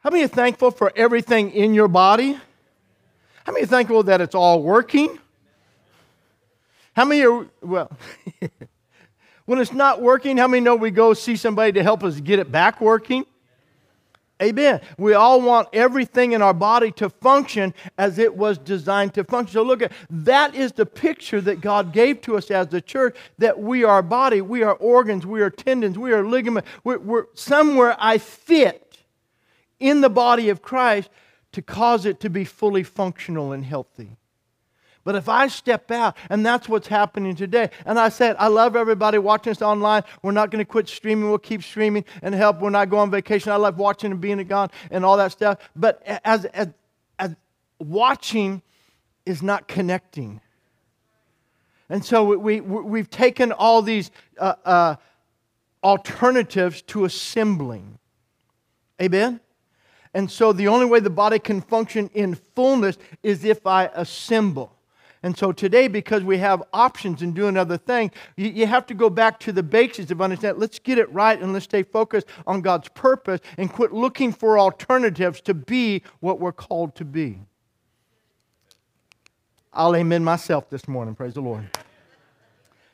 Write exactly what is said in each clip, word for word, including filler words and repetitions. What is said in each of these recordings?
How many are thankful for everything in your body? How many are thankful that it's all working? How many are, well, when it's not working, how many know we go see somebody to help us get it back working? Amen. We all want everything in our body to function as it was designed to function. So look at, that is the picture that God gave to us as the church, that we are body, we are organs, we are tendons, we are ligaments. We're, we're, somewhere I fit in the body of Christ to cause it to be fully functional and healthy. But if I step out, and that's what's happening today, and I said, I love everybody watching us online. We're not going to quit streaming. We'll keep streaming and help when I go on vacation. I love watching and being gone and all that stuff. But as, as, as watching is not connecting. And so we, we, we've taken all these uh, uh, alternatives to assembling. Amen? And so the only way the body can function in fullness is if I assemble. And so today, because we have options and doing other things, you, you have to go back to the basics of understanding. Let's get it right and let's stay focused on God's purpose and quit looking for alternatives to be what we're called to be. I'll amen myself this morning. Praise the Lord.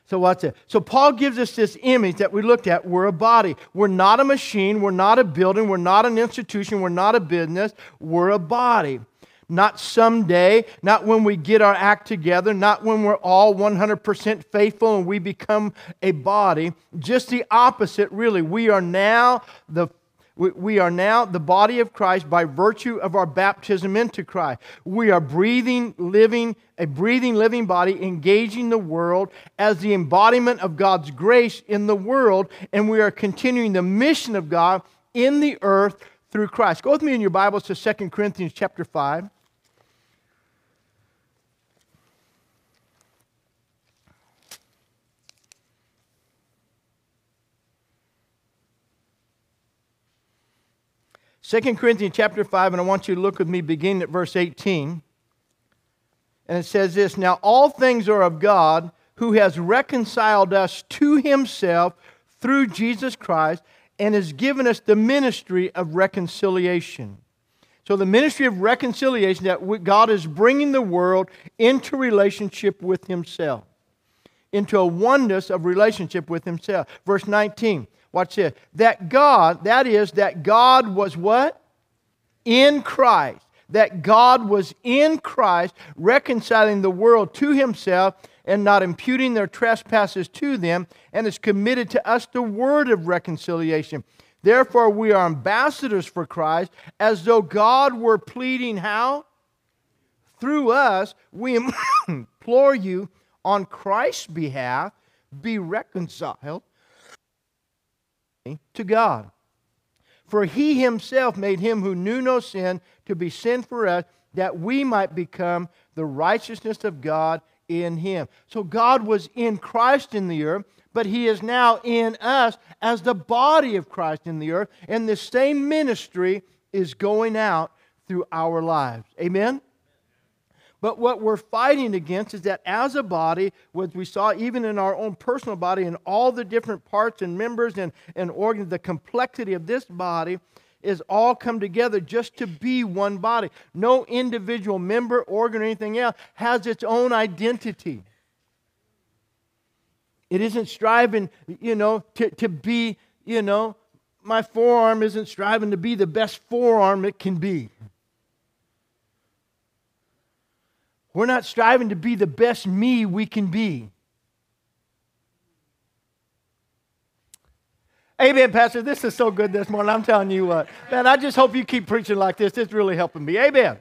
So watch it. So Paul gives us this image that we looked at. We're a body. We're not a machine. We're not a building. We're not an institution. We're not a business. We're a body. Not someday, not when we get our act together, not when we're all one hundred percent faithful and we become a body. Just the opposite, really. We are now the we are now the body of Christ by virtue of our baptism into Christ. We are breathing, living, a breathing, living body, engaging the world as the embodiment of God's grace in the world, and we are continuing the mission of God in the earth through Christ. Go with me in your Bibles to Second Corinthians chapter five. Second Corinthians chapter five, and I want you to look with me beginning at verse eighteen. And it says this, "Now all things are of God, who has reconciled us to himself through Jesus Christ, and has given us the ministry of reconciliation." So the ministry of reconciliation, that God is bringing the world into relationship with himself, into a oneness of relationship with himself. Verse nineteen, watch this. That God, that is, that God was what? In Christ. That God was in Christ, reconciling the world to himself, and not imputing their trespasses to them, and has committed to us the word of reconciliation. Therefore, we are ambassadors for Christ, as though God were pleading how? Through us, we implore you on Christ's behalf, be reconciled to God. For he himself made him who knew no sin to be sin for us, that we might become the righteousness of God in him. So God was in Christ in the earth, but he is now in us as the body of Christ in the earth, and the same ministry is going out through our lives. Amen? But what we're fighting against is that as a body, what we saw even in our own personal body and all the different parts and members and, and organs, the complexity of this body is all come together just to be one body. No individual member, organ, or anything else has its own identity. It isn't striving, you know, to, to be, you know, my forearm isn't striving to be the best forearm it can be. We're not striving to be the best me we can be. Amen, Pastor. This is so good this morning. I'm telling you what. Man, I just hope you keep preaching like this. It's really helping me. Amen.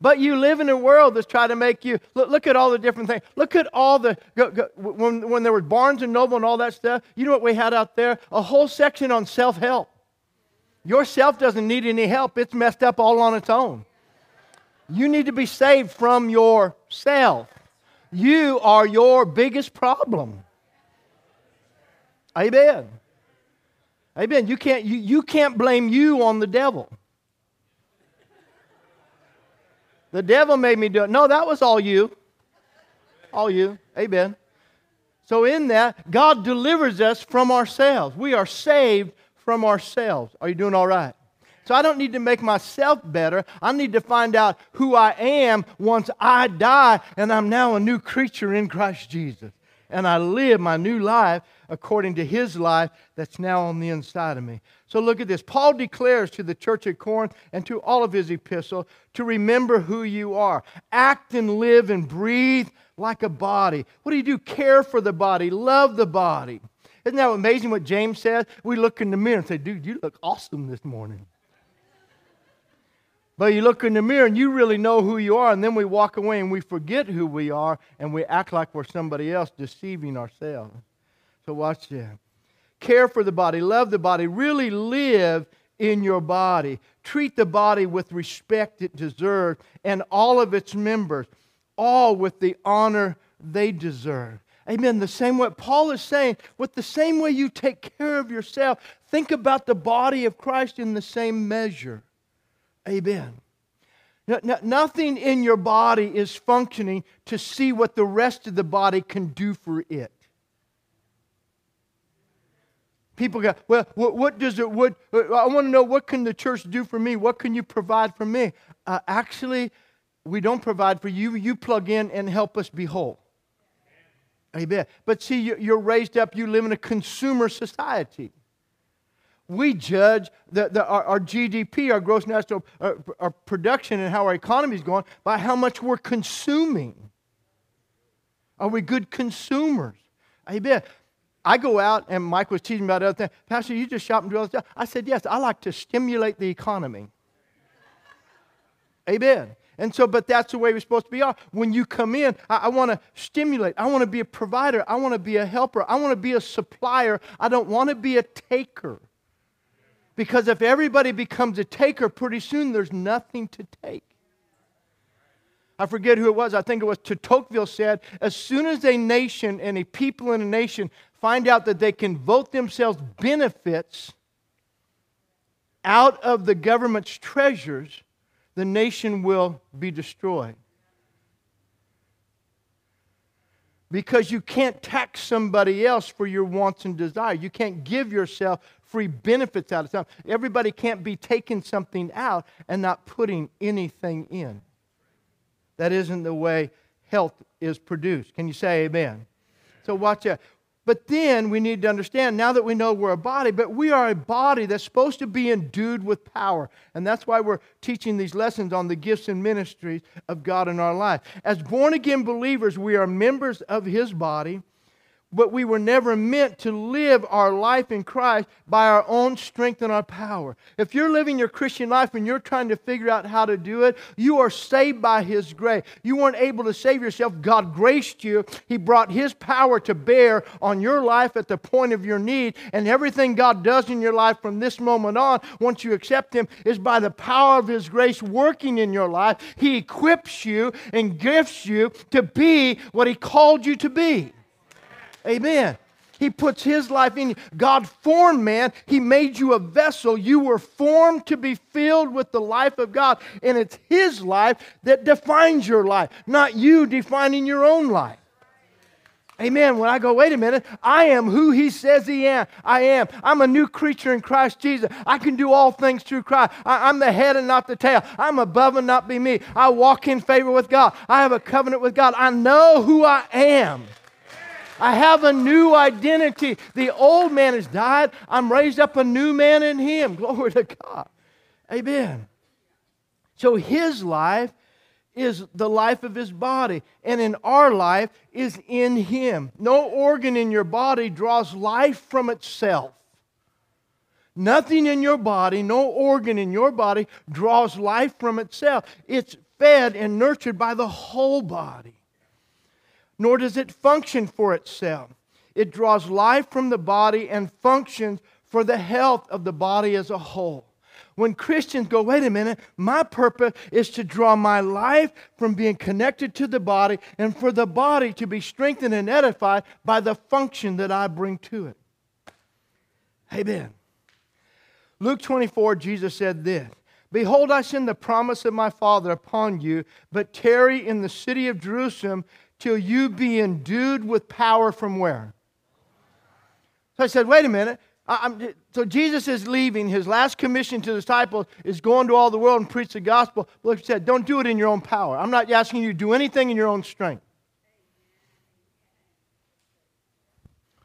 But you live in a world that's trying to make you, look, look at all the different things. Look at all the, go, go, when, when there was Barnes and Noble and all that stuff, you know what we had out there? A whole section on self-help. Yourself doesn't need any help. It's messed up all on its own. You need to be saved from yourself. You are your biggest problem. Amen. Amen. You can't, you, you can't blame you on the devil. The devil made me do it. No, that was all you. All you. Amen. So in that, God delivers us from ourselves. We are saved from ourselves. Are you doing all right? So I don't need to make myself better. I need to find out who I am once I die, and I'm now a new creature in Christ Jesus. And I live my new life according to His life that's now on the inside of me. So look at this. Paul declares to the church at Corinth and to all of his epistle to remember who you are. Act and live and breathe like a body. What do you do? Care for the body. Love the body. Isn't that amazing what James says? We look in the mirror and say, dude, you look awesome this morning. But you look in the mirror and you really know who you are, and then we walk away and we forget who we are and we act like we're somebody else, deceiving ourselves. So watch that. Care for the body, love the body, really live in your body. Treat the body with respect it deserves and all of its members, all with the honor they deserve. Amen. The same way Paul is saying, with the same way you take care of yourself, think about the body of Christ in the same measure. Amen. No, no, nothing in your body is functioning to see what the rest of the body can do for it. People go, well, what, what does it, what, I want to know what can the church do for me? What can you provide for me? Uh, actually, we don't provide for you. You plug in and help us be whole. Amen. But see, you're raised up, you live in a consumer society. We judge the, the, our, our G D P, our gross national our, our production and how our economy is going by how much we're consuming. Are we good consumers? Amen. I go out, and Mike was teaching about other things. Pastor, you just shop and do other stuff. I said, yes, I like to stimulate the economy. Amen. And so, but that's the way we're supposed to be. When you come in, I, I want to stimulate. I want to be a provider. I want to be a helper. I want to be a supplier. I don't want to be a taker. Because if everybody becomes a taker, pretty soon there's nothing to take. I forget who it was. I think it was de Tocqueville said, as soon as a nation and a people in a nation find out that they can vote themselves benefits out of the government's treasures, the nation will be destroyed. Because you can't tax somebody else for your wants and desires. You can't give yourself free benefits out of something. Everybody can't be taking something out and not putting anything in. That isn't the way health is produced. Can you say amen? So watch that. But then we need to understand, now that we know we're a body, but we are a body that's supposed to be endued with power. And that's why we're teaching these lessons on the gifts and ministries of God in our life. As born-again believers, we are members of His body, but we were never meant to live our life in Christ by our own strength and our power. If you're living your Christian life and you're trying to figure out how to do it, you are saved by His grace. You weren't able to save yourself. God graced you. He brought His power to bear on your life at the point of your need. And everything God does in your life from this moment on, once you accept Him, is by the power of His grace working in your life. He equips you and gifts you to be what He called you to be. Amen. He puts His life in you. God formed man. He made you a vessel. You were formed to be filled with the life of God. And it's His life that defines your life, not you defining your own life. Amen. When I go, wait a minute, I am who He says he am. I am. I'm a new creature in Christ Jesus. I can do all things through Christ. I, I'm the head and not the tail. I'm above and not be me. I walk in favor with God. I have a covenant with God. I know who I am. I have a new identity. The old man has died. I'm raised up a new man in Him. Glory to God. Amen. So His life is the life of His body. And in our life is in Him. No organ in your body draws life from itself. Nothing in your body, no organ in your body draws life from itself. It's fed and nurtured by the whole body. Nor does it function for itself. It draws life from the body and functions for the health of the body as a whole. When Christians go, wait a minute, my purpose is to draw my life from being connected to the body and for the body to be strengthened and edified by the function that I bring to it. Amen. Luke twenty-four, Jesus said this, behold, I send the promise of my Father upon you, but tarry in the city of Jerusalem till you be endued with power from where? So I said, wait a minute. I'm, so Jesus is leaving. His last commission to the disciples is going to all the world and preach the gospel. But like he said, don't do it in your own power. I'm not asking you to do anything in your own strength.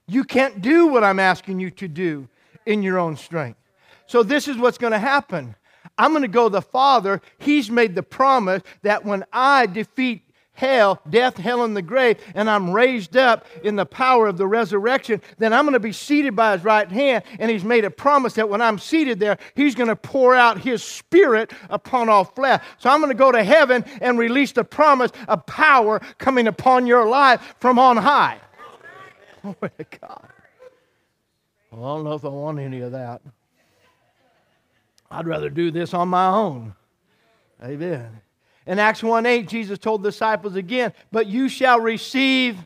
You can't do what I'm asking you to do in your own strength. So this is what's going to happen. I'm going to go to the Father. He's made the promise that when I defeat hell, death, hell, and the grave, and I'm raised up in the power of the resurrection, then I'm going to be seated by His right hand, and He's made a promise that when I'm seated there, He's going to pour out His Spirit upon all flesh. So I'm going to go to heaven and release the promise of power coming upon your life from on high. Glory to God. Well, I don't know if I want any of that. I'd rather do this on my own. Amen. In Acts one eight, Jesus told the disciples again, but you shall receive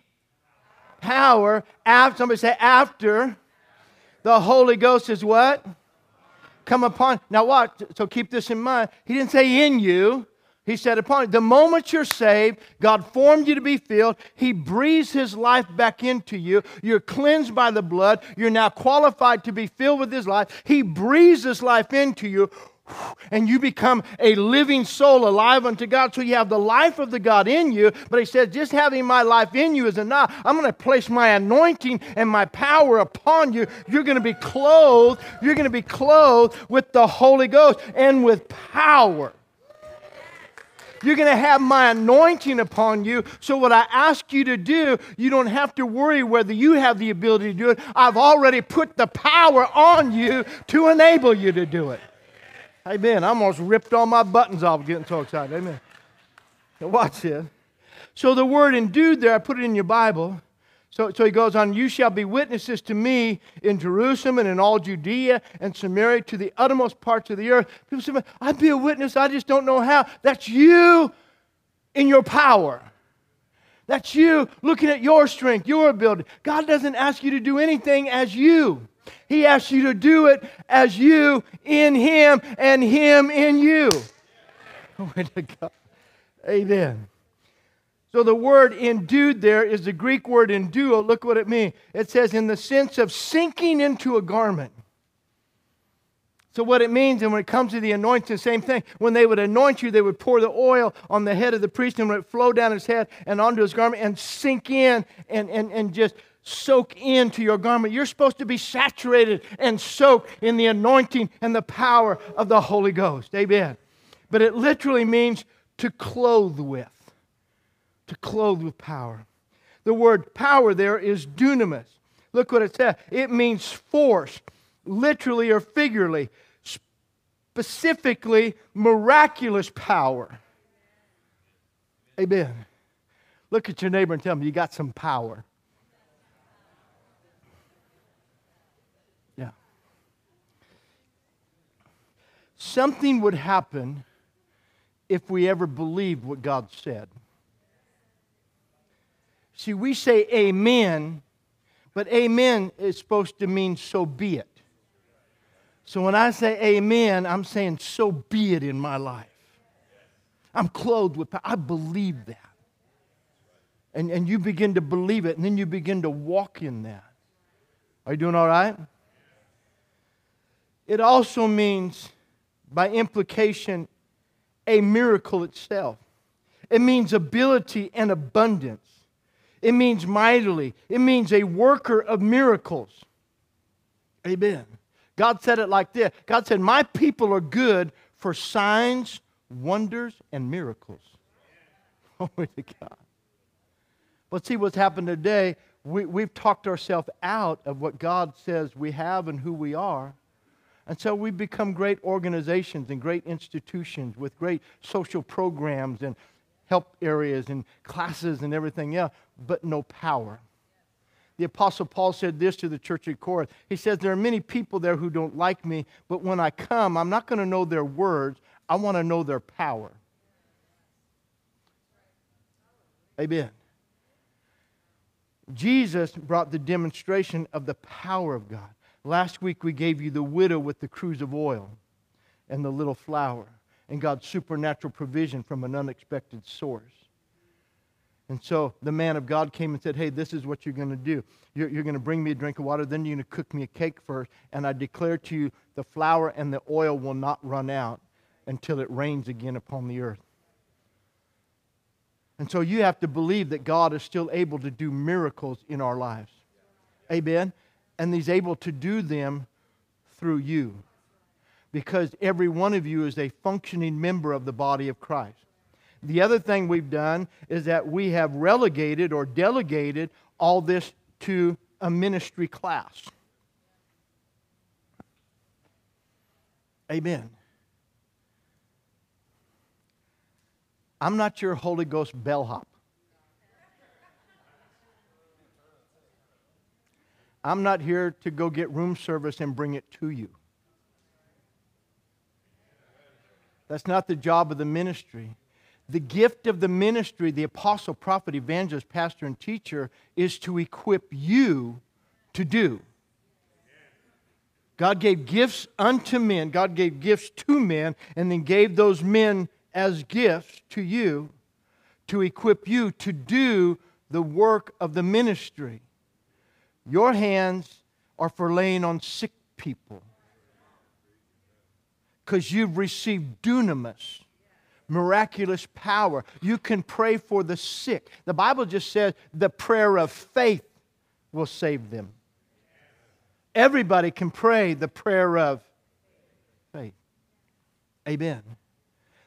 power after, somebody say after, the Holy Ghost is what? Come upon. Now watch, so keep this in mind. He didn't say in you. He said upon you. The moment you're saved, God formed you to be filled. He breathes His life back into you. You're cleansed by the blood. You're now qualified to be filled with His life. He breathes His life into you. And you become a living soul alive unto God. So you have the life of the God in you. But He said, just having my life in you is enough. I'm going to place my anointing and my power upon you. You're going to be clothed. You're going to be clothed with the Holy Ghost and with power. You're going to have my anointing upon you. So what I ask you to do, you don't have to worry whether you have the ability to do it. I've already put the power on you to enable you to do it. Amen. I almost ripped all my buttons off getting so excited. Amen. Now watch this. So the word endued there, I put it in your Bible. So, so he goes on, you shall be witnesses to me in Jerusalem and in all Judea and Samaria to the uttermost parts of the earth. People say, I'd be a witness, I just don't know how. That's you in your power. That's you looking at your strength, your ability. God doesn't ask you to do anything as you. He asks you to do it as you in Him and Him in you. Glory to God. Amen. So the word endued there is the Greek word enduo. Look what it means. It says in the sense of sinking into a garment. So what it means, and when it comes to the anointing, same thing. When they would anoint you, they would pour the oil on the head of the priest and it would flow down his head and onto his garment and sink in and, and, and just soak into your garment. You're supposed to be saturated and soaked in the anointing and the power of the Holy Ghost. Amen. But it literally means to clothe with. To clothe with power. The word power there is dunamis. Look what it says. It means force, literally or figuratively, specifically miraculous power. Amen. Look at your neighbor and tell him you got some power. Something would happen if we ever believed what God said. See, we say amen, but amen is supposed to mean so be it. So when I say amen, I'm saying so be it in my life. I'm clothed with power. I believe that. And, and you begin to believe it, and then you begin to walk in that. Are you doing all right? It also means, by implication, a miracle itself. It means ability and abundance. It means mightily. It means a worker of miracles. Amen. God said it like this. God said, my people are good for signs, wonders, and miracles. Glory to God. But see what's happened today. We, we've talked ourselves out of what God says we have and who we are. And so we become great organizations and great institutions with great social programs and help areas and classes and everything else, but no power. The Apostle Paul said this to the church at Corinth. He says, there are many people there who don't like me, but when I come, I'm not going to know their words. I want to know their power. Amen. Jesus brought the demonstration of the power of God. Last week we gave you the widow with the cruse of oil and the little flour and God's supernatural provision from an unexpected source. And so the man of God came and said, hey, this is what you're going to do. You're, you're going to bring me a drink of water, then you're going to cook me a cake first. And I declare to you, the flour and the oil will not run out until it rains again upon the earth. And so you have to believe that God is still able to do miracles in our lives. Amen? And He's able to do them through you. Because every one of you is a functioning member of the body of Christ. The other thing we've done is that we have relegated or delegated all this to a ministry class. Amen. I'm not your Holy Ghost bellhop. I'm not here to go get room service and bring it to you. That's not the job of the ministry. The gift of the ministry, the apostle, prophet, evangelist, pastor, and teacher, is to equip you to do. God gave gifts unto men. God gave gifts to men and then gave those men as gifts to you to equip you to do the work of the ministry. Your hands are for laying on sick people because you've received dunamis. Miraculous power. You can pray for the sick. The Bible just says the prayer of faith will save them. Everybody can pray the prayer of faith. Amen.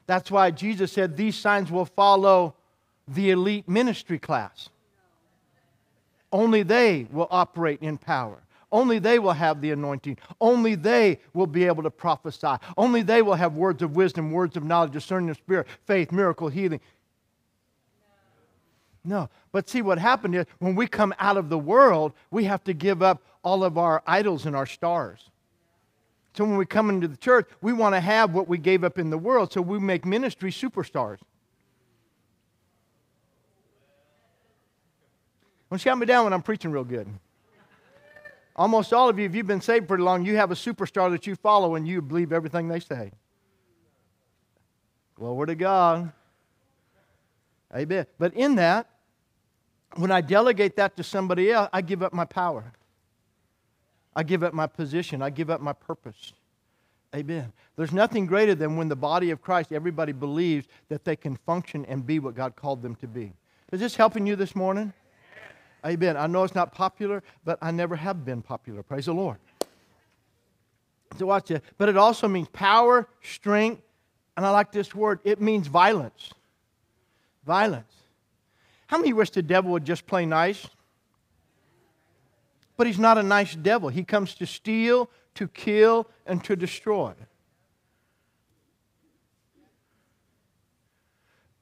That's why Jesus said these signs will follow the elite ministry class. Only they will operate in power. Only they will have the anointing. Only they will be able to prophesy. Only they will have words of wisdom, words of knowledge, discerning of spirit, faith, miracle, healing. No. But see, what happened is when we come out of the world, we have to give up all of our idols and our stars. So when we come into the church, we want to have what we gave up in the world, so we make ministry superstars. Don't shout me down when I'm preaching real good. Almost all of you, if you've been saved pretty long, you have a superstar that you follow and you believe everything they say. Glory to God. Amen. But in that, when I delegate that to somebody else, I give up my power. I give up my position. I give up my purpose. Amen. There's nothing greater than when the body of Christ, everybody believes that they can function and be what God called them to be. Is this helping you this morning? Amen. I know it's not popular, but I never have been popular. Praise the Lord. So watch this. But it also means power, strength, and I like this word. It means violence. Violence. How many wish the devil would just play nice? But he's not a nice devil. He comes to steal, to kill, and to destroy.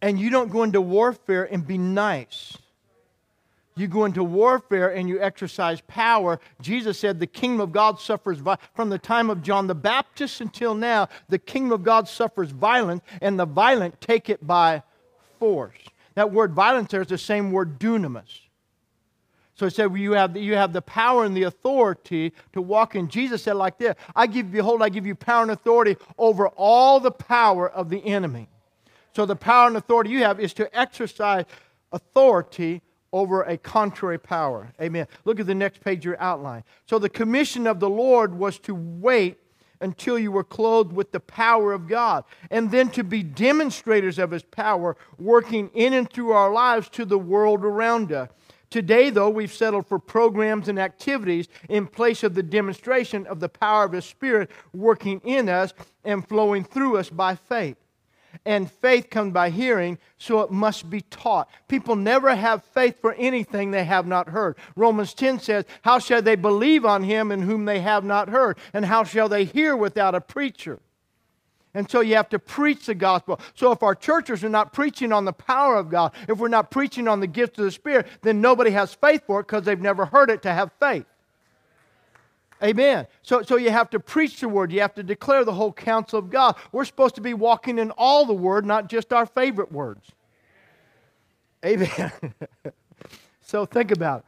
And you don't go into warfare and be nice. You go into warfare and you exercise power. Jesus said the kingdom of God suffers violence. From the time of John the Baptist until now, the kingdom of God suffers violence, and the violent take it by force. That word violence there is the same word dunamis. So it said you have, the, you have the power and the authority to walk in. Jesus said like this, I give, behold, I give you power and authority over all the power of the enemy. So the power and authority you have is to exercise authority over a contrary power. Amen. Look at the next page of your outline. So the commission of the Lord was to wait until you were clothed with the power of God, and then to be demonstrators of His power, working in and through our lives to the world around us. Today, though, we've settled for programs and activities in place of the demonstration of the power of His Spirit working in us and flowing through us by faith. And faith comes by hearing, so it must be taught. People never have faith for anything they have not heard. Romans ten says, how shall they believe on Him in whom they have not heard? And how shall they hear without a preacher? And so you have to preach the gospel. So if our churches are not preaching on the power of God, if we're not preaching on the gift of the Spirit, then nobody has faith for it because they've never heard it to have faith. Amen. So, so you have to preach the Word. You have to declare the whole counsel of God. We're supposed to be walking in all the Word, not just our favorite words. Amen. So think about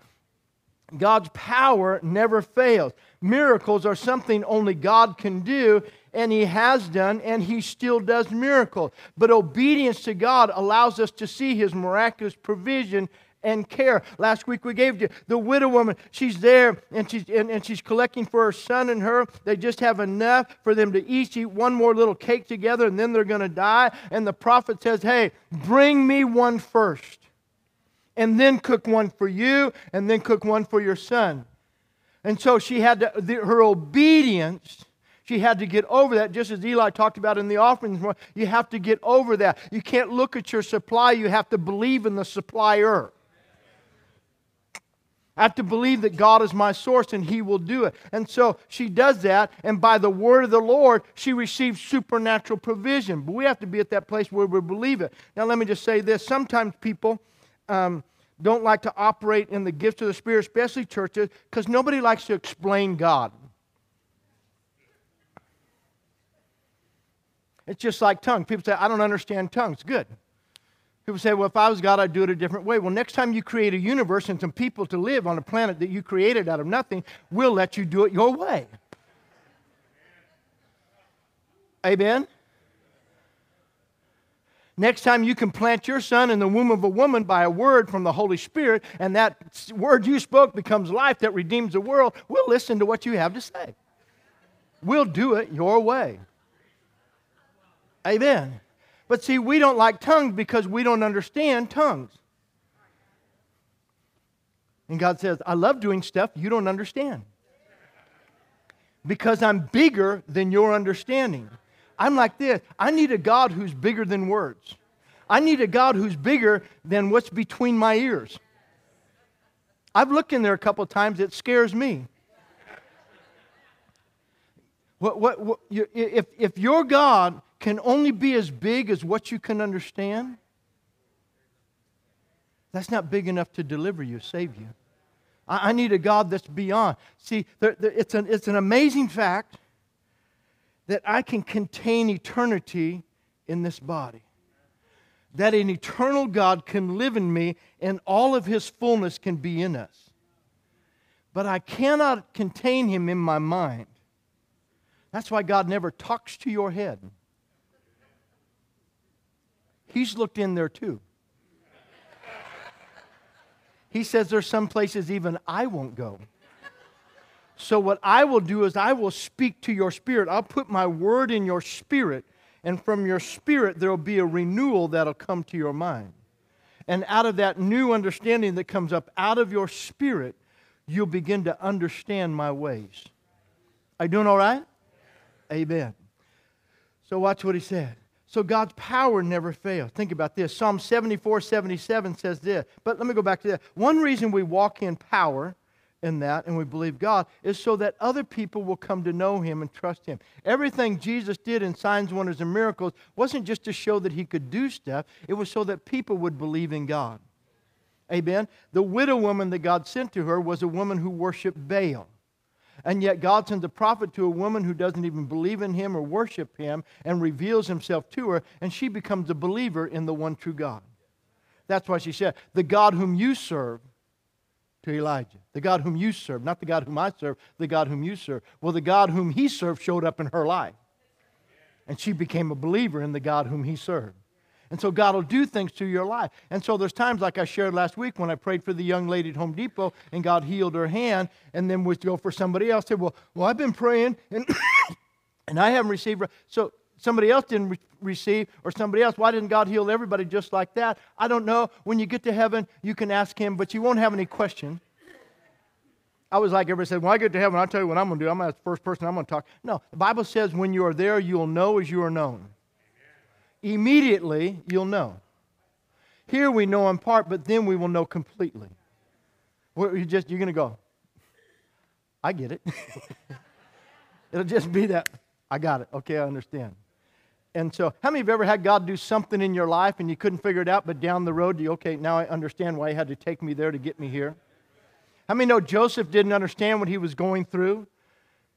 it. God's power never fails. Miracles are something only God can do, and He has done, and He still does miracles. But obedience to God allows us to see His miraculous provision and care. Last week we gave you the widow woman. She's there and she's and, and she's collecting for her son and her. They just have enough for them to each eat one more little cake together, and then they're going to die. And the prophet says, hey, bring me one first, and then cook one for you, and then cook one for your son. And so she had to, the, her obedience, she had to get over that, just as Eli talked about in the offering. You have to get over that. You can't look at your supply. You have to believe in the supplier. I have to believe that God is my source and He will do it. And so she does that, and by the word of the Lord, she receives supernatural provision. But we have to be at that place where we believe it. Now let me just say this. Sometimes people um, don't like to operate in the gifts of the Spirit, especially churches, because nobody likes to explain God. It's just like tongues. People say, I don't understand tongues. Good. People say, well, if I was God, I'd do it a different way. Well, next time you create a universe and some people to live on a planet that you created out of nothing, we'll let you do it your way. Amen? Next time you can plant your son in the womb of a woman by a word from the Holy Spirit, and that word you spoke becomes life that redeems the world, we'll listen to what you have to say. We'll do it your way. Amen? But see, we don't like tongues because we don't understand tongues. And God says, I love doing stuff you don't understand. Because I'm bigger than your understanding. I'm like this. I need a God who's bigger than words. I need a God who's bigger than what's between my ears. I've looked in there a couple of times. It scares me. What, what, what, if, if your God can only be as big as what you can understand, that's not big enough to deliver you, save you. I, I need a God that's beyond. See, there, there, it's, an, it's an amazing fact that I can contain eternity in this body. That an eternal God can live in me and all of His fullness can be in us. But I cannot contain Him in my mind. That's why God never talks to your head. He's looked in there too. He says there's some places even I won't go. So what I will do is I will speak to your spirit. I'll put my word in your spirit, and from your spirit there will be a renewal that will come to your mind. And out of that new understanding that comes up out of your spirit, you'll begin to understand my ways. Are you doing all right? Amen. So watch what He said. So God's power never fails. Think about this. Psalm seventy-four, seventy-seven says this. But let me go back to that. One reason we walk in power in that and we believe God is so that other people will come to know Him and trust Him. Everything Jesus did in signs, wonders, and miracles wasn't just to show that He could do stuff. It was so that people would believe in God. Amen. The widow woman that God sent to her was a woman who worshiped Baal. And yet God sends a prophet to a woman who doesn't even believe in Him or worship Him and reveals Himself to her, and she becomes a believer in the one true God. That's why she said, the God whom you serve, to Elijah. The God whom you serve, not the God whom I serve, the God whom you serve. Well, the God whom he served showed up in her life, and she became a believer in the God whom he served. And so God will do things to your life. And so there's times, like I shared last week, when I prayed for the young lady at Home Depot and God healed her hand, and then we go for somebody else. I said, well, well, I've been praying, and, and I haven't received. So somebody else didn't re- receive, or somebody else. Why didn't God heal everybody just like that? I don't know. When you get to heaven, you can ask Him, but you won't have any question. I was like, everybody said, when I get to heaven, I'll tell you what I'm going to do. I'm going to ask the first person I'm going to talk. No, the Bible says when you are there, you'll know as you are known. Immediately, you'll know. Here we know in part, but then we will know completely. We're just, you're going to go, I get it. It'll just be that, I got it. Okay, I understand. And so, how many of you have ever had God do something in your life and you couldn't figure it out, but down the road, you okay, now I understand why He had to take me there to get me here? How many know Joseph didn't understand what he was going through?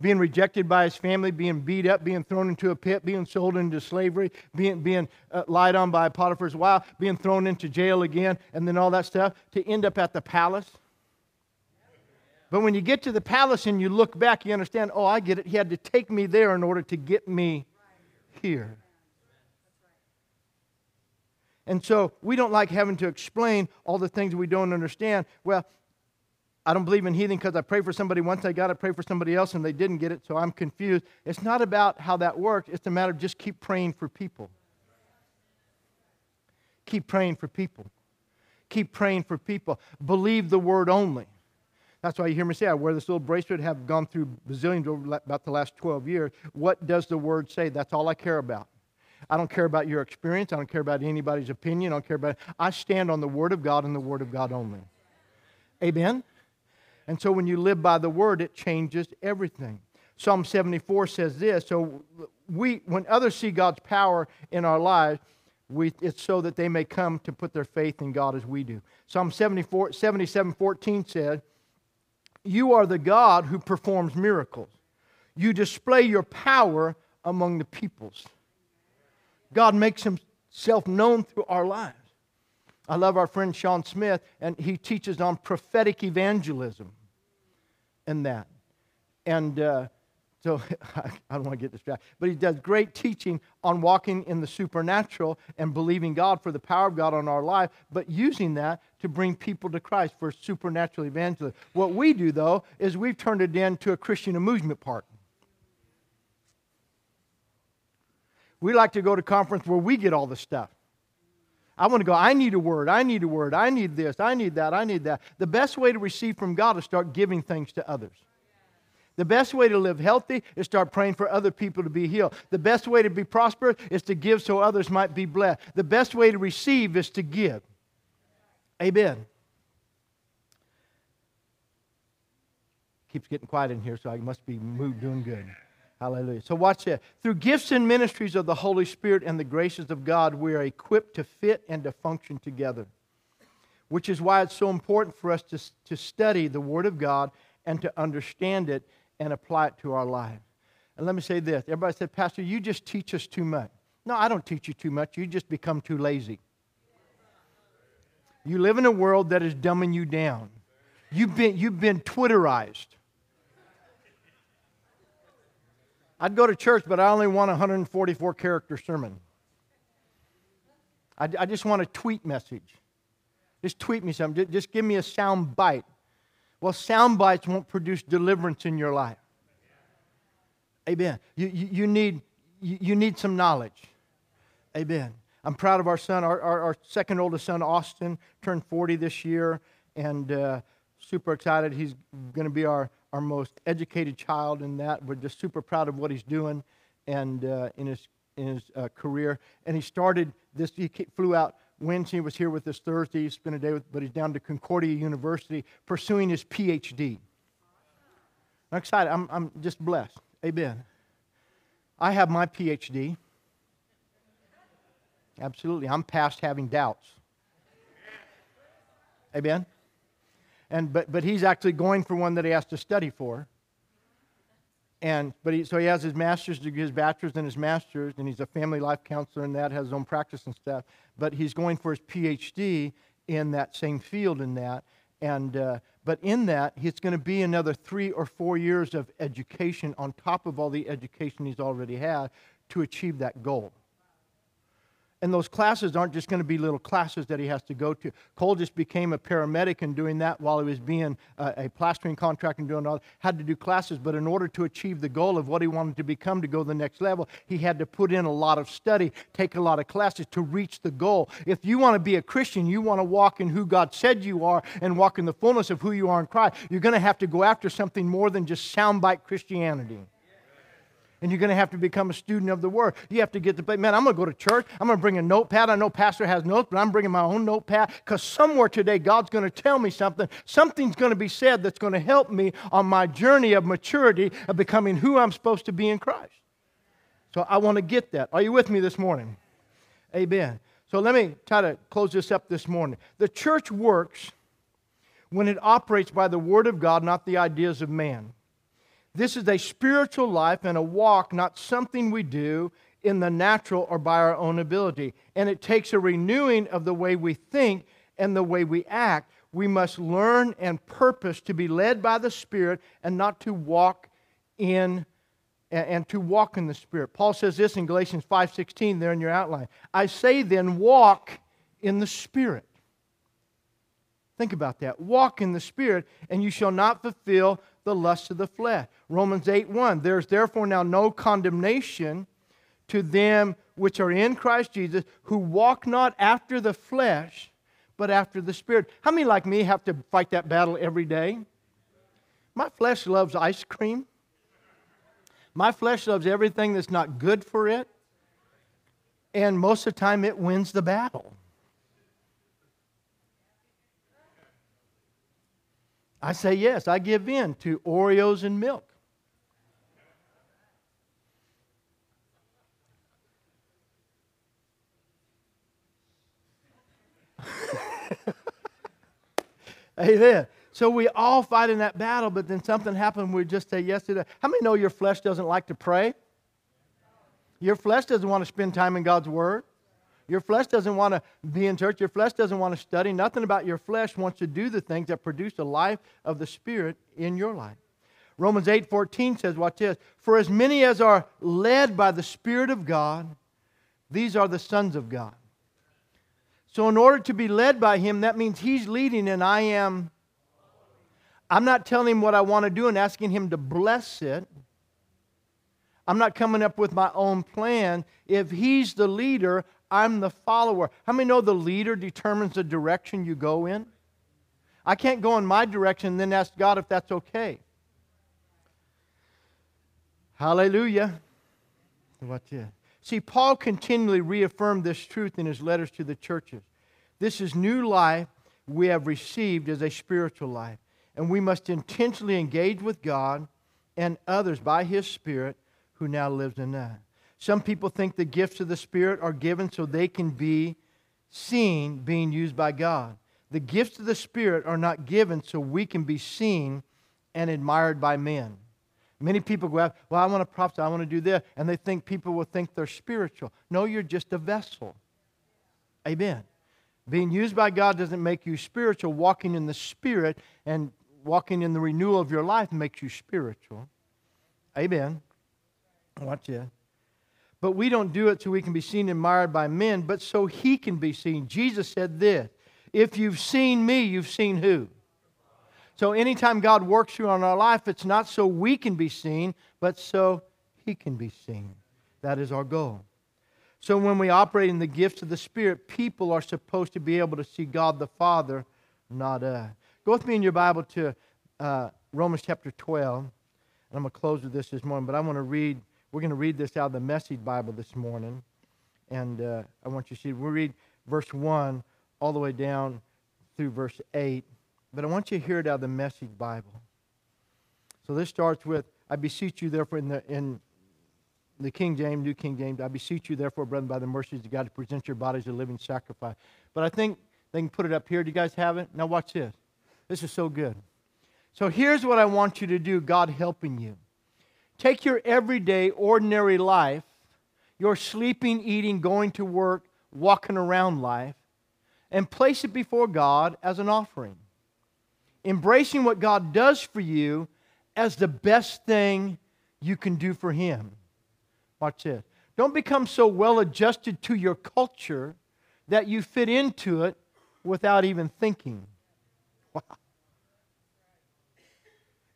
Being rejected by his family, being beat up, being thrown into a pit, being sold into slavery, being, being uh, lied on by Potiphar's wife, being thrown into jail again, and then all that stuff, to end up at the palace, But when you get to the palace and you look back, you understand, oh, I get it. He had to take me there in order to get me here. And so we don't like having to explain all the things we don't understand. Well, I don't believe in healing because I prayed for somebody once, I got it, prayed for somebody else, and they didn't get it, so I'm confused. It's not about how that works. It's a matter of just keep praying for people. Keep praying for people. Keep praying for people. Believe the word only. That's why you hear me say, I wear this little bracelet, have gone through bazillions over about the last twelve years. What does the word say? That's all I care about. I don't care about your experience. I don't care about anybody's opinion. I don't care about it. I stand on the Word of God and the Word of God only. Amen? And so when you live by the Word, it changes everything. Psalm seventy-four says this, so we, when others see God's power in our lives, we, it's so that they may come to put their faith in God as we do. Psalm seventy-four, seventy-seven fourteen said, you are the God who performs miracles. You display your power among the peoples. God makes Himself known through our lives. I love our friend Sean Smith, and he teaches on prophetic evangelism and that. And uh, so I don't want to get distracted, but he does great teaching on walking in the supernatural and believing God for the power of God on our life, but using that to bring people to Christ for supernatural evangelism. What we do, though, is we've turned it into a Christian amusement park. We like to go to conference where we get all the stuff. I want to go, I need a word, I need a word, I need this, I need that, I need that. The best way to receive from God is start giving things to others. The best way to live healthy is start praying for other people to be healed. The best way to be prosperous is to give so others might be blessed. The best way to receive is to give. Amen. Keeps getting quiet in here, so I must be moved doing good. Hallelujah. So watch this. Through gifts and ministries of the Holy Spirit and the graces of God, we are equipped to fit and to function together, which is why it's so important for us to, to study the Word of God and to understand it and apply it to our life. And let me say this. Everybody said, Pastor, you just teach us too much. No, I don't teach you too much. You just become too lazy. You live in a world that is dumbing you down. You've been, you've been Twitterized. I'd go to church, but I only want a one hundred forty-four character sermon. I, I just want a tweet message. Just tweet me something. Just give me a sound bite. Well, sound bites won't produce deliverance in your life. Amen. You, you, you, need, you, you need some knowledge. Amen. I'm proud of our son. Our, our, our second oldest son, Austin, turned forty this year, and uh, super excited. He's going to be our... our most educated child in that. We're just super proud of what he's doing and uh, in his in his uh, career. And he started this, he flew out Wednesday, was here with us Thursday, spent a day with, but he's down to Concordia University pursuing his P H D. I'm excited, I'm, I'm just blessed, amen. I have my P H D. Absolutely, I'm past having doubts. Amen. And, but, but he's actually going for one that he has to study for. And but he, so he has his master's degree, his bachelor's and his master's, and he's a family life counselor and that, has his own practice and stuff. But he's going for his P H D in that same field in that. And, uh, but in that, it's going to be another three or four years of education on top of all the education he's already had to achieve that goal. And those classes aren't just going to be little classes that he has to go to. Cole just became a paramedic and doing that while he was being a, a plastering contractor and doing all that. Had to do classes, but in order to achieve the goal of what he wanted to become to go to the next level, he had to put in a lot of study, take a lot of classes to reach the goal. If you want to be a Christian, you want to walk in who God said you are and walk in the fullness of who you are in Christ, you're going to have to go after something more than just soundbite Christianity. And you're going to have to become a student of the Word. You have to get to, man, I'm going to go to church. I'm going to bring a notepad. I know Pastor has notes, but I'm bringing my own notepad because somewhere today God's going to tell me something. Something's going to be said that's going to help me on my journey of maturity of becoming who I'm supposed to be in Christ. So I want to get that. Are you with me this morning? Amen. So let me try to close this up this morning. The church works when it operates by the Word of God, not the ideas of man. This is a spiritual life and a walk, not something we do in the natural or by our own ability. And it takes a renewing of the way we think and the way we act, we must learn and purpose to be led by the Spirit and not to walk in and to walk in the Spirit. Paul says this in Galatians five sixteen there in your outline. I say then, walk in the Spirit. Think about that. Walk in the Spirit, and you shall not fulfill the lusts of the flesh. Romans eight one, there is therefore now no condemnation to them which are in Christ Jesus, who walk not after the flesh, but after the Spirit. How many like me have to fight that battle every day? My flesh loves ice cream. My flesh loves everything that's not good for it. And most of the time it wins the battle. I say yes, I give in to Oreos and milk. Amen. So we all fight in that battle, but then something happened, we just say yes to that. How many know your flesh doesn't like to pray? Your flesh doesn't want to spend time in God's Word. Your flesh doesn't want to be in church. Your flesh doesn't want to study. Nothing about your flesh wants to do the things that produce the life of the Spirit in your life. Romans eight fourteen says, watch this. For as many as are led by the Spirit of God, these are the sons of God. So in order to be led by Him, that means He's leading and I am. I'm not telling Him what I want to do and asking Him to bless it. I'm not coming up with my own plan. If He's the leader, I'm the follower. How many know the leader determines the direction you go in? I can't go in my direction and then ask God if that's okay. Hallelujah. Watch this. See, Paul continually reaffirmed this truth in his letters to the churches. This is new life we have received as a spiritual life. And we must intentionally engage with God and others by His Spirit who now lives in us. Some people think the gifts of the Spirit are given so they can be seen being used by God. The gifts of the Spirit are not given so we can be seen and admired by men. Many people go out, well, I want to prophesy, I want to do this, and they think people will think they're spiritual. No, you're just a vessel. Amen. Being used by God doesn't make you spiritual. Walking in the Spirit and walking in the renewal of your life makes you spiritual. Amen. Watch it. But we don't do it so we can be seen and admired by men, but so He can be seen. Jesus said this, if you've seen me, you've seen who? So anytime God works through on our life, it's not so we can be seen, but so He can be seen. That is our goal. So when we operate in the gifts of the Spirit, people are supposed to be able to see God the Father, not us. Go with me in your Bible to uh, Romans chapter twelve. And I'm going to close with this this morning, but I want to read, we're going to read this out of the Message Bible this morning. And uh, I want you to see, we'll read verse one all the way down through verse eight. But I want you to hear it out of the Message Bible. So this starts with, I beseech you therefore in the, in the King James, New King James, I beseech you therefore, brethren, by the mercies of God, to present your bodies a living sacrifice. But I think they can put it up here. Do you guys have it? Now watch this. This is so good. So here's what I want you to do, God helping you. Take your everyday, ordinary life, your sleeping, eating, going to work, walking around life, and place it before God as an offering. Embracing what God does for you as the best thing you can do for Him. Watch this. Don't become so well adjusted to your culture that you fit into it without even thinking. Wow.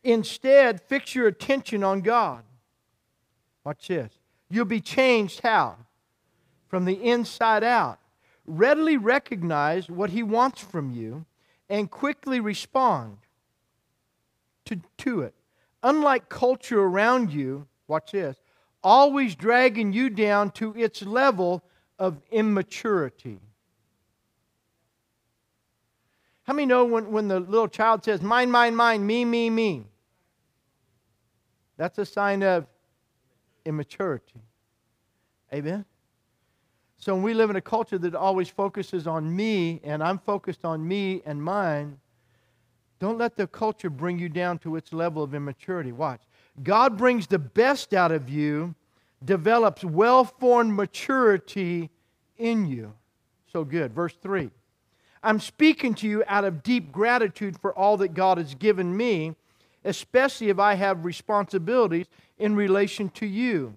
Instead, fix your attention on God. Watch this. You'll be changed how? From the inside out. Readily recognize what He wants from you and quickly respond to, to it. Unlike culture around you, watch this, always dragging you down to its level of immaturity. How many know when, when the little child says, mine, mine, mine, me, me, me? That's a sign of immaturity. Amen? So when we live in a culture that always focuses on me, and I'm focused on me and mine, don't let the culture bring you down to its level of immaturity. Watch. God brings the best out of you, develops well-formed maturity in you. So good. Verse three. I'm speaking to you out of deep gratitude for all that God has given me, especially if I have responsibilities in relation to you.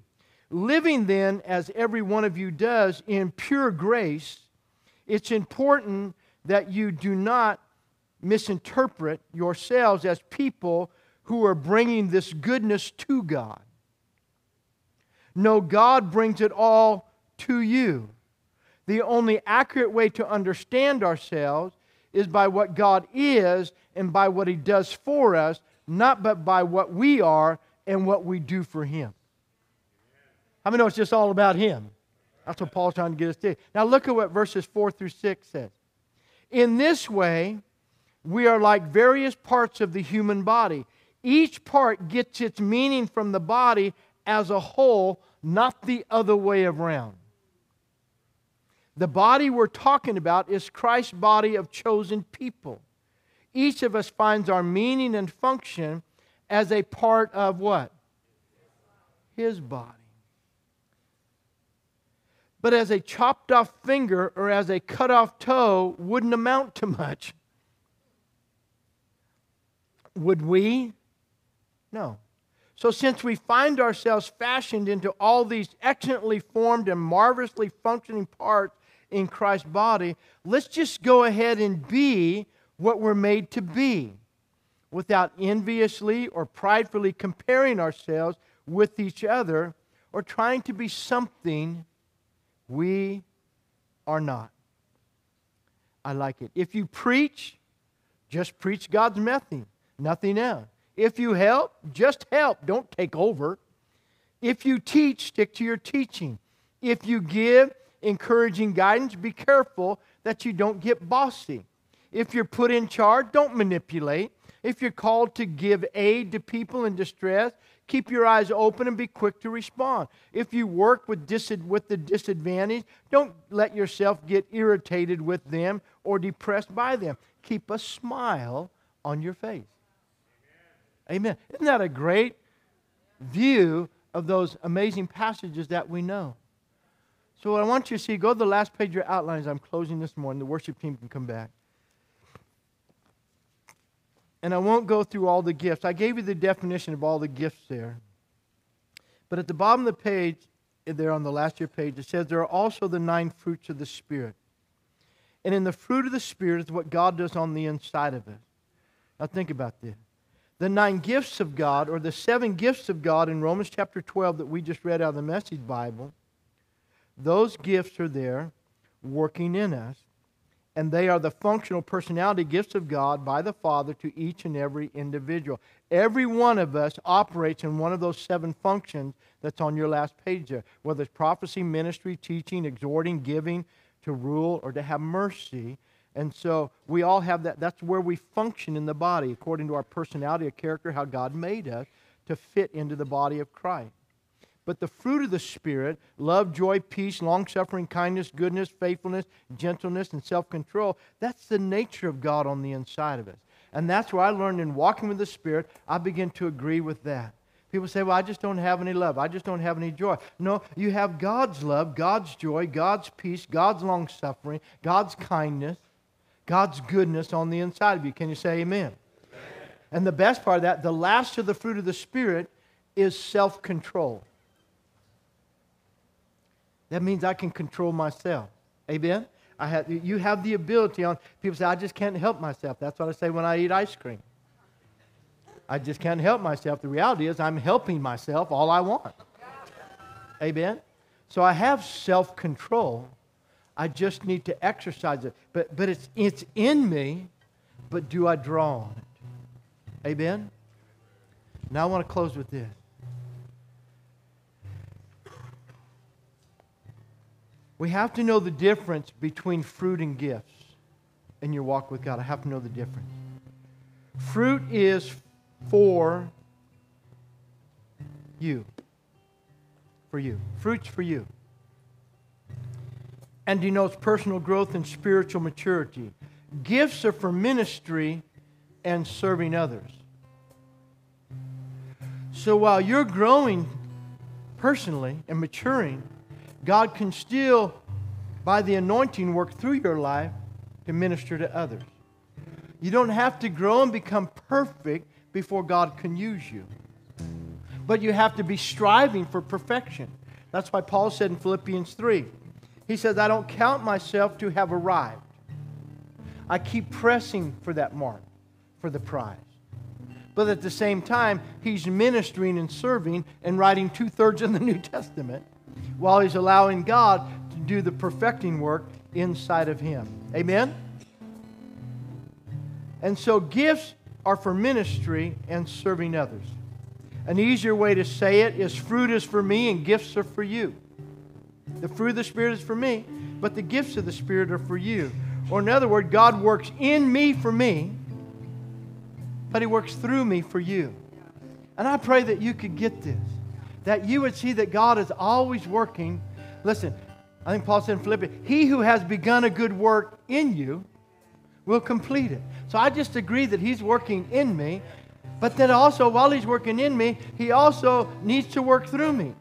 Living then, as every one of you does, in pure grace, it's important that you do not misinterpret yourselves as people who are bringing this goodness to God. No, God brings it all to you. The only accurate way to understand ourselves is by what God is and by what He does for us, not but by what we are and what we do for Him. How many know it's just all about Him? That's what Paul's trying to get us to. Now look at what verses four through six says. In this way, we are like various parts of the human body. Each part gets its meaning from the body as a whole, not the other way around. The body we're talking about is Christ's body of chosen people. Each of us finds our meaning and function as a part of what? His body. But as a chopped off finger or as a cut off toe wouldn't amount to much. Would we? No. So since we find ourselves fashioned into all these excellently formed and marvelously functioning parts in Christ's body, let's just go ahead and be what we're made to be without enviously or pridefully comparing ourselves with each other or trying to be something we are not. I like it. If you preach, just preach God's message, nothing else. If you help, just help. Don't take over. If you teach, stick to your teaching. If you give encouraging guidance, be careful that you don't get bossy. If you're put in charge, don't manipulate. If you're called to give aid to people in distress, keep your eyes open and be quick to respond. If you work with, dis- with the disadvantaged, don't let yourself get irritated with them or depressed by them. Keep a smile on your face. Amen. Amen. Isn't that a great view of those amazing passages that we know? So what I want you to see, go to the last page of your outline as I'm closing this morning. The worship team can come back. And I won't go through all the gifts. I gave you the definition of all the gifts there. But at the bottom of the page, there on the last year page, it says there are also the nine fruits of the Spirit. And in the fruit of the Spirit is what God does on the inside of us. Now think about this. The nine gifts of God, or the seven gifts of God in Romans chapter twelve that we just read out of the Message Bible, those gifts are there working in us. And they are the functional personality gifts of God by the Father to each and every individual. Every one of us operates in one of those seven functions that's on your last page there. Whether it's prophecy, ministry, teaching, exhorting, giving, to rule, or to have mercy. And so we all have that. That's where we function in the body according to our personality, our character, how God made us to fit into the body of Christ. But the fruit of the Spirit, love, joy, peace, long-suffering, kindness, goodness, faithfulness, gentleness, and self-control, that's the nature of God on the inside of us. And that's where I learned in walking with the Spirit, I begin to agree with that. People say, well, I just don't have any love. I just don't have any joy. No, you have God's love, God's joy, God's peace, God's long-suffering, God's kindness, God's goodness on the inside of you. Can you say amen? Amen. And the best part of that, the last of the fruit of the Spirit is self-control. That means I can control myself. Amen? I have, you have the ability on... People say, I just can't help myself. That's what I say when I eat ice cream. I just can't help myself. The reality is I'm helping myself all I want. Amen? So I have self-control. I just need to exercise it. But, but it's, it's in me, but do I draw on it? Amen? Now I want to close with this. We have to know the difference between fruit and gifts in your walk with God. I have to know the difference. Fruit is for you. For you. Fruit's for you. And denotes personal growth and spiritual maturity. Gifts are for ministry and serving others. So while you're growing personally and maturing, God can still, by the anointing, work through your life to minister to others. You don't have to grow and become perfect before God can use you. But you have to be striving for perfection. That's why Paul said in Philippians three, he says, I don't count myself to have arrived. I keep pressing for that mark, for the prize. But at the same time, he's ministering and serving and writing two-thirds of the New Testament while he's allowing God to do the perfecting work inside of him. Amen? And so gifts are for ministry and serving others. An easier way to say it is fruit is for me and gifts are for you. The fruit of the Spirit is for me, but the gifts of the Spirit are for you. Or in other words, God works in me for me, but He works through me for you. And I pray that you could get this, that you would see that God is always working. Listen, I think Paul said in Philippians, He who has begun a good work in you will complete it. So I just agree that He's working in me, but then also while He's working in me, He also needs to work through me.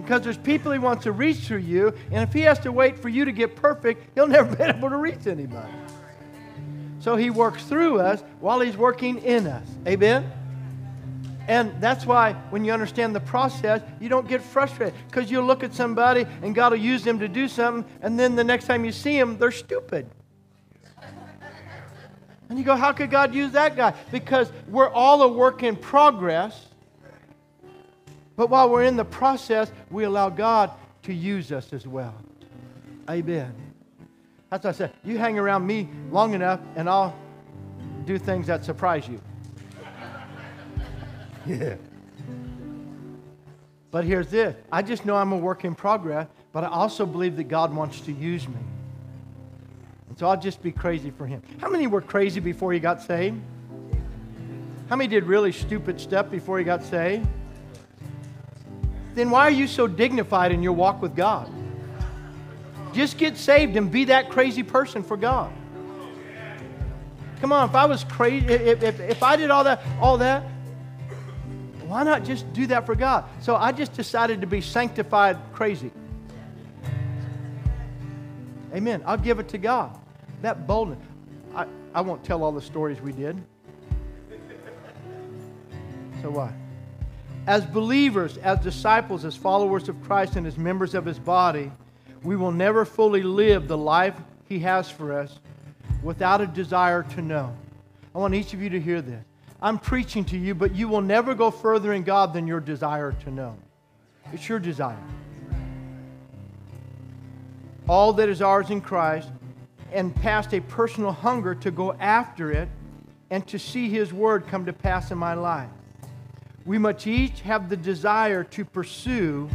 Because there's people He wants to reach through you, and if He has to wait for you to get perfect, He'll never be able to reach anybody. So He works through us while He's working in us. Amen? And that's why when you understand the process, you don't get frustrated. Because you'll look at somebody, and God will use them to do something, and then the next time you see them, they're stupid. And you go, how could God use that guy? Because we're all a work in progress. But while we're in the process, we allow God to use us as well. Amen. That's what I said. You hang around me long enough, and I'll do things that surprise you. Yeah. But here's this. I just know I'm a work in progress, but I also believe that God wants to use me. And so I'll just be crazy for Him. How many were crazy before you got saved? How many did really stupid stuff before you got saved? Then why are you so dignified in your walk with God? Just get saved and be that crazy person for God. Come on, if I was crazy, if, if, if I did all that, all that, why not just do that for God? So I just decided to be sanctified crazy. Amen. I'll give it to God. That boldness. I, I won't tell all the stories we did. So why? As believers, as disciples, as followers of Christ, and as members of His body, we will never fully live the life He has for us without a desire to know. I want each of you to hear this. I'm preaching to you, but you will never go further in God than your desire to know. It's your desire. All that is ours in Christ, and past a personal hunger to go after it and to see His word come to pass in my life. We must each have the desire to pursue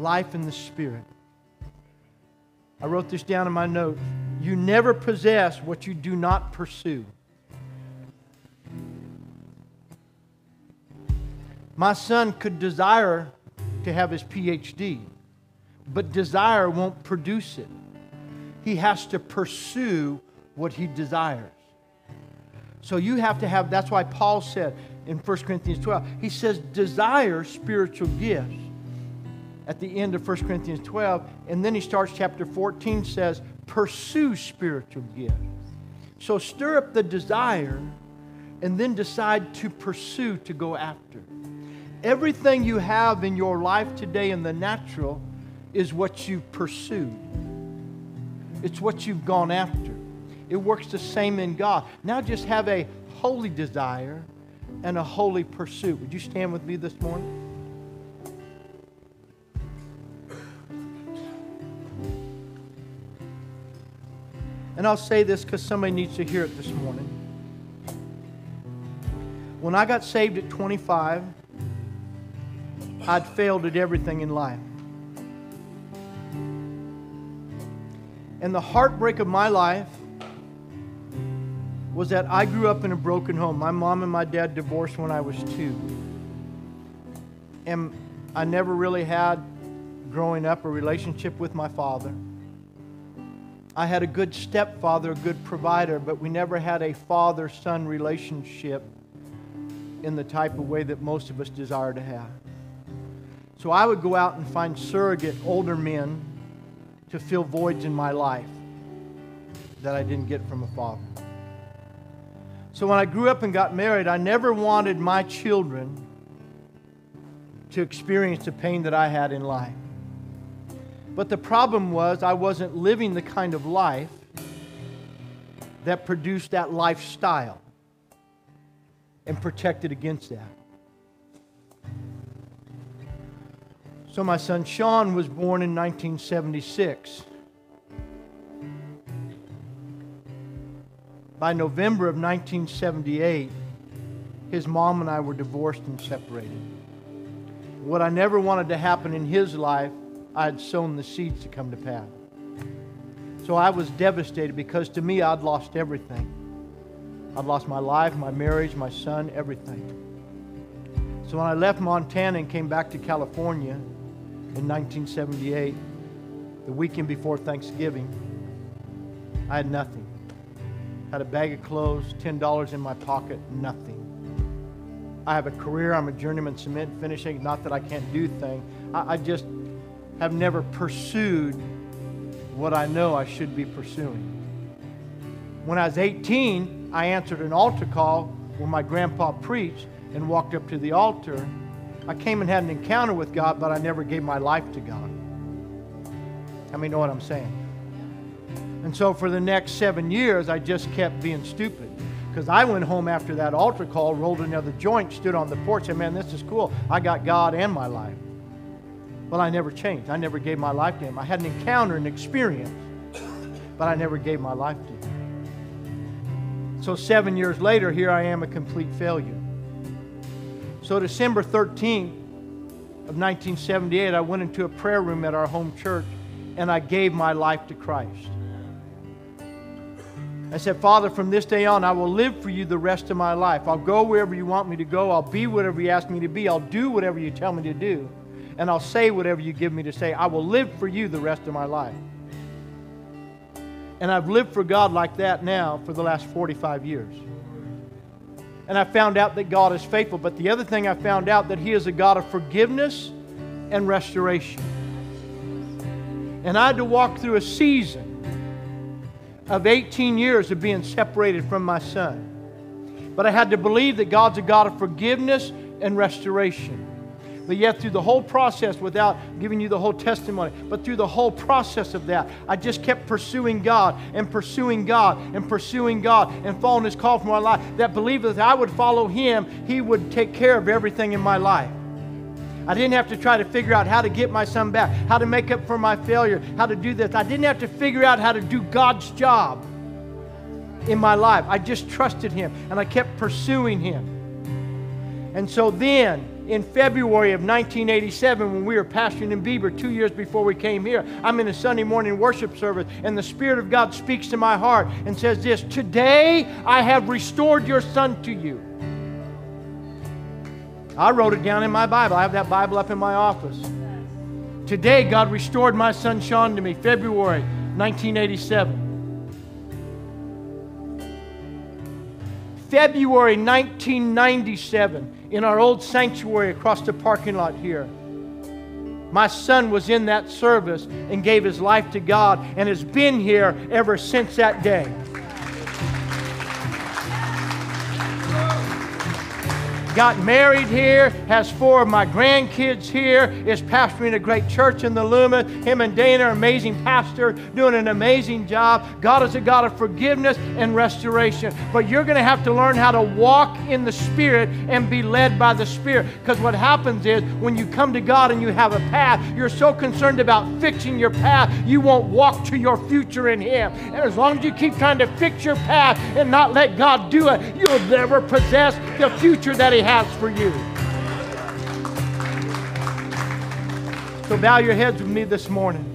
life in the Spirit. I wrote this down in my notes. You never possess what you do not pursue. My son could desire to have his P H D, but desire won't produce it. He has to pursue what he desires. So you have to have, that's why Paul said in First Corinthians twelve, he says, desire spiritual gifts at the end of First Corinthians twelve. And then he starts chapter fourteen, says, pursue spiritual gifts. So stir up the desire and then decide to pursue, to go after. Everything you have in your life today in the natural is what you've pursued. It's what you've gone after. It works the same in God. Now just have a holy desire and a holy pursuit. Would you stand with me this morning? And I'll say this because somebody needs to hear it this morning. When I got saved at twenty-five, I'd failed at everything in life. And the heartbreak of my life was that I grew up in a broken home. My mom and my dad divorced when I was two. And I never really had, growing up, a relationship with my father. I had a good stepfather, a good provider, but we never had a father-son relationship in the type of way that most of us desire to have. So I would go out and find surrogate older men to fill voids in my life. that I didn't get from a father. So when I grew up and got married, I never wanted my children to experience the pain that I had in life. But the problem was I wasn't living the kind of life that produced that lifestyle and protected against that. So my son Sean was born in nineteen seventy-six. By November of nineteen seventy-eight, his mom and I were divorced and separated. What I never wanted to happen in his life, I had sown the seeds to come to pass. So I was devastated because to me, I'd lost everything. I'd lost my life, my marriage, my son, everything. So when I left Montana and came back to California in nineteen seventy-eight, the weekend before Thanksgiving, I had nothing. I had a bag of clothes, ten dollars in my pocket, nothing. I have a career, I'm a journeyman cement finishing, not that I can't do things. I, I just have never pursued what I know I should be pursuing. When I was eighteen, I answered an altar call where my grandpa preached and walked up to the altar. I came and had an encounter with God, but I never gave my life to God. How many know what I'm saying? And so for the next seven years, I just kept being stupid because I went home after that altar call, rolled another joint, stood on the porch, and man, this is cool. I got God and my life. Well, I never changed. I never gave my life to Him. I had an encounter, an experience, but I never gave my life to Him. So seven years later, here I am, a complete failure. So December thirteenth of nineteen seventy-eight, I went into a prayer room at our home church and I gave my life to Christ. I said, Father, from this day on, I will live for you the rest of my life. I'll go wherever you want me to go. I'll be whatever you ask me to be. I'll do whatever you tell me to do. And I'll say whatever you give me to say. I will live for you the rest of my life. And I've lived for God like that now for the last forty-five years. And I found out that God is faithful. But the other thing I found out, that He is a God of forgiveness and restoration. And I had to walk through a season of eighteen years of being separated from my son. But I had to believe that God's a God of forgiveness and restoration. But yet through the whole process, without giving you the whole testimony, but through the whole process of that, I just kept pursuing God and pursuing God and pursuing God and following His call for my life. That belief that I would follow Him, He would take care of everything in my life. I didn't have to try to figure out how to get my son back, how to make up for my failure, how to do this. I didn't have to figure out how to do God's job in my life. I just trusted Him and I kept pursuing Him. And so then, in February of nineteen eighty-seven, when we were pastoring in Bieber, two years before we came here, I'm in a Sunday morning worship service, and the Spirit of God speaks to my heart and says this, "Today I have restored your son to you." I wrote it down in my Bible. I have that Bible up in my office. Today God restored my son Sean to me, February nineteen eighty-seven. February nineteen ninety-seven, in our old sanctuary across the parking lot here, my son was in that service and gave his life to God and has been here ever since that day. Got married here, has four of my grandkids here, is pastoring a great church in the Loomis. Him and Dana are amazing pastors, doing an amazing job. God is a God of forgiveness and restoration. But you're going to have to learn how to walk in the Spirit and be led by the Spirit. Because what happens is, when you come to God and you have a path, you're so concerned about fixing your path, you won't walk to your future in Him. And as long as you keep trying to fix your path and not let God do it, you'll never possess the future that He has for you. So bow your heads with me this morning.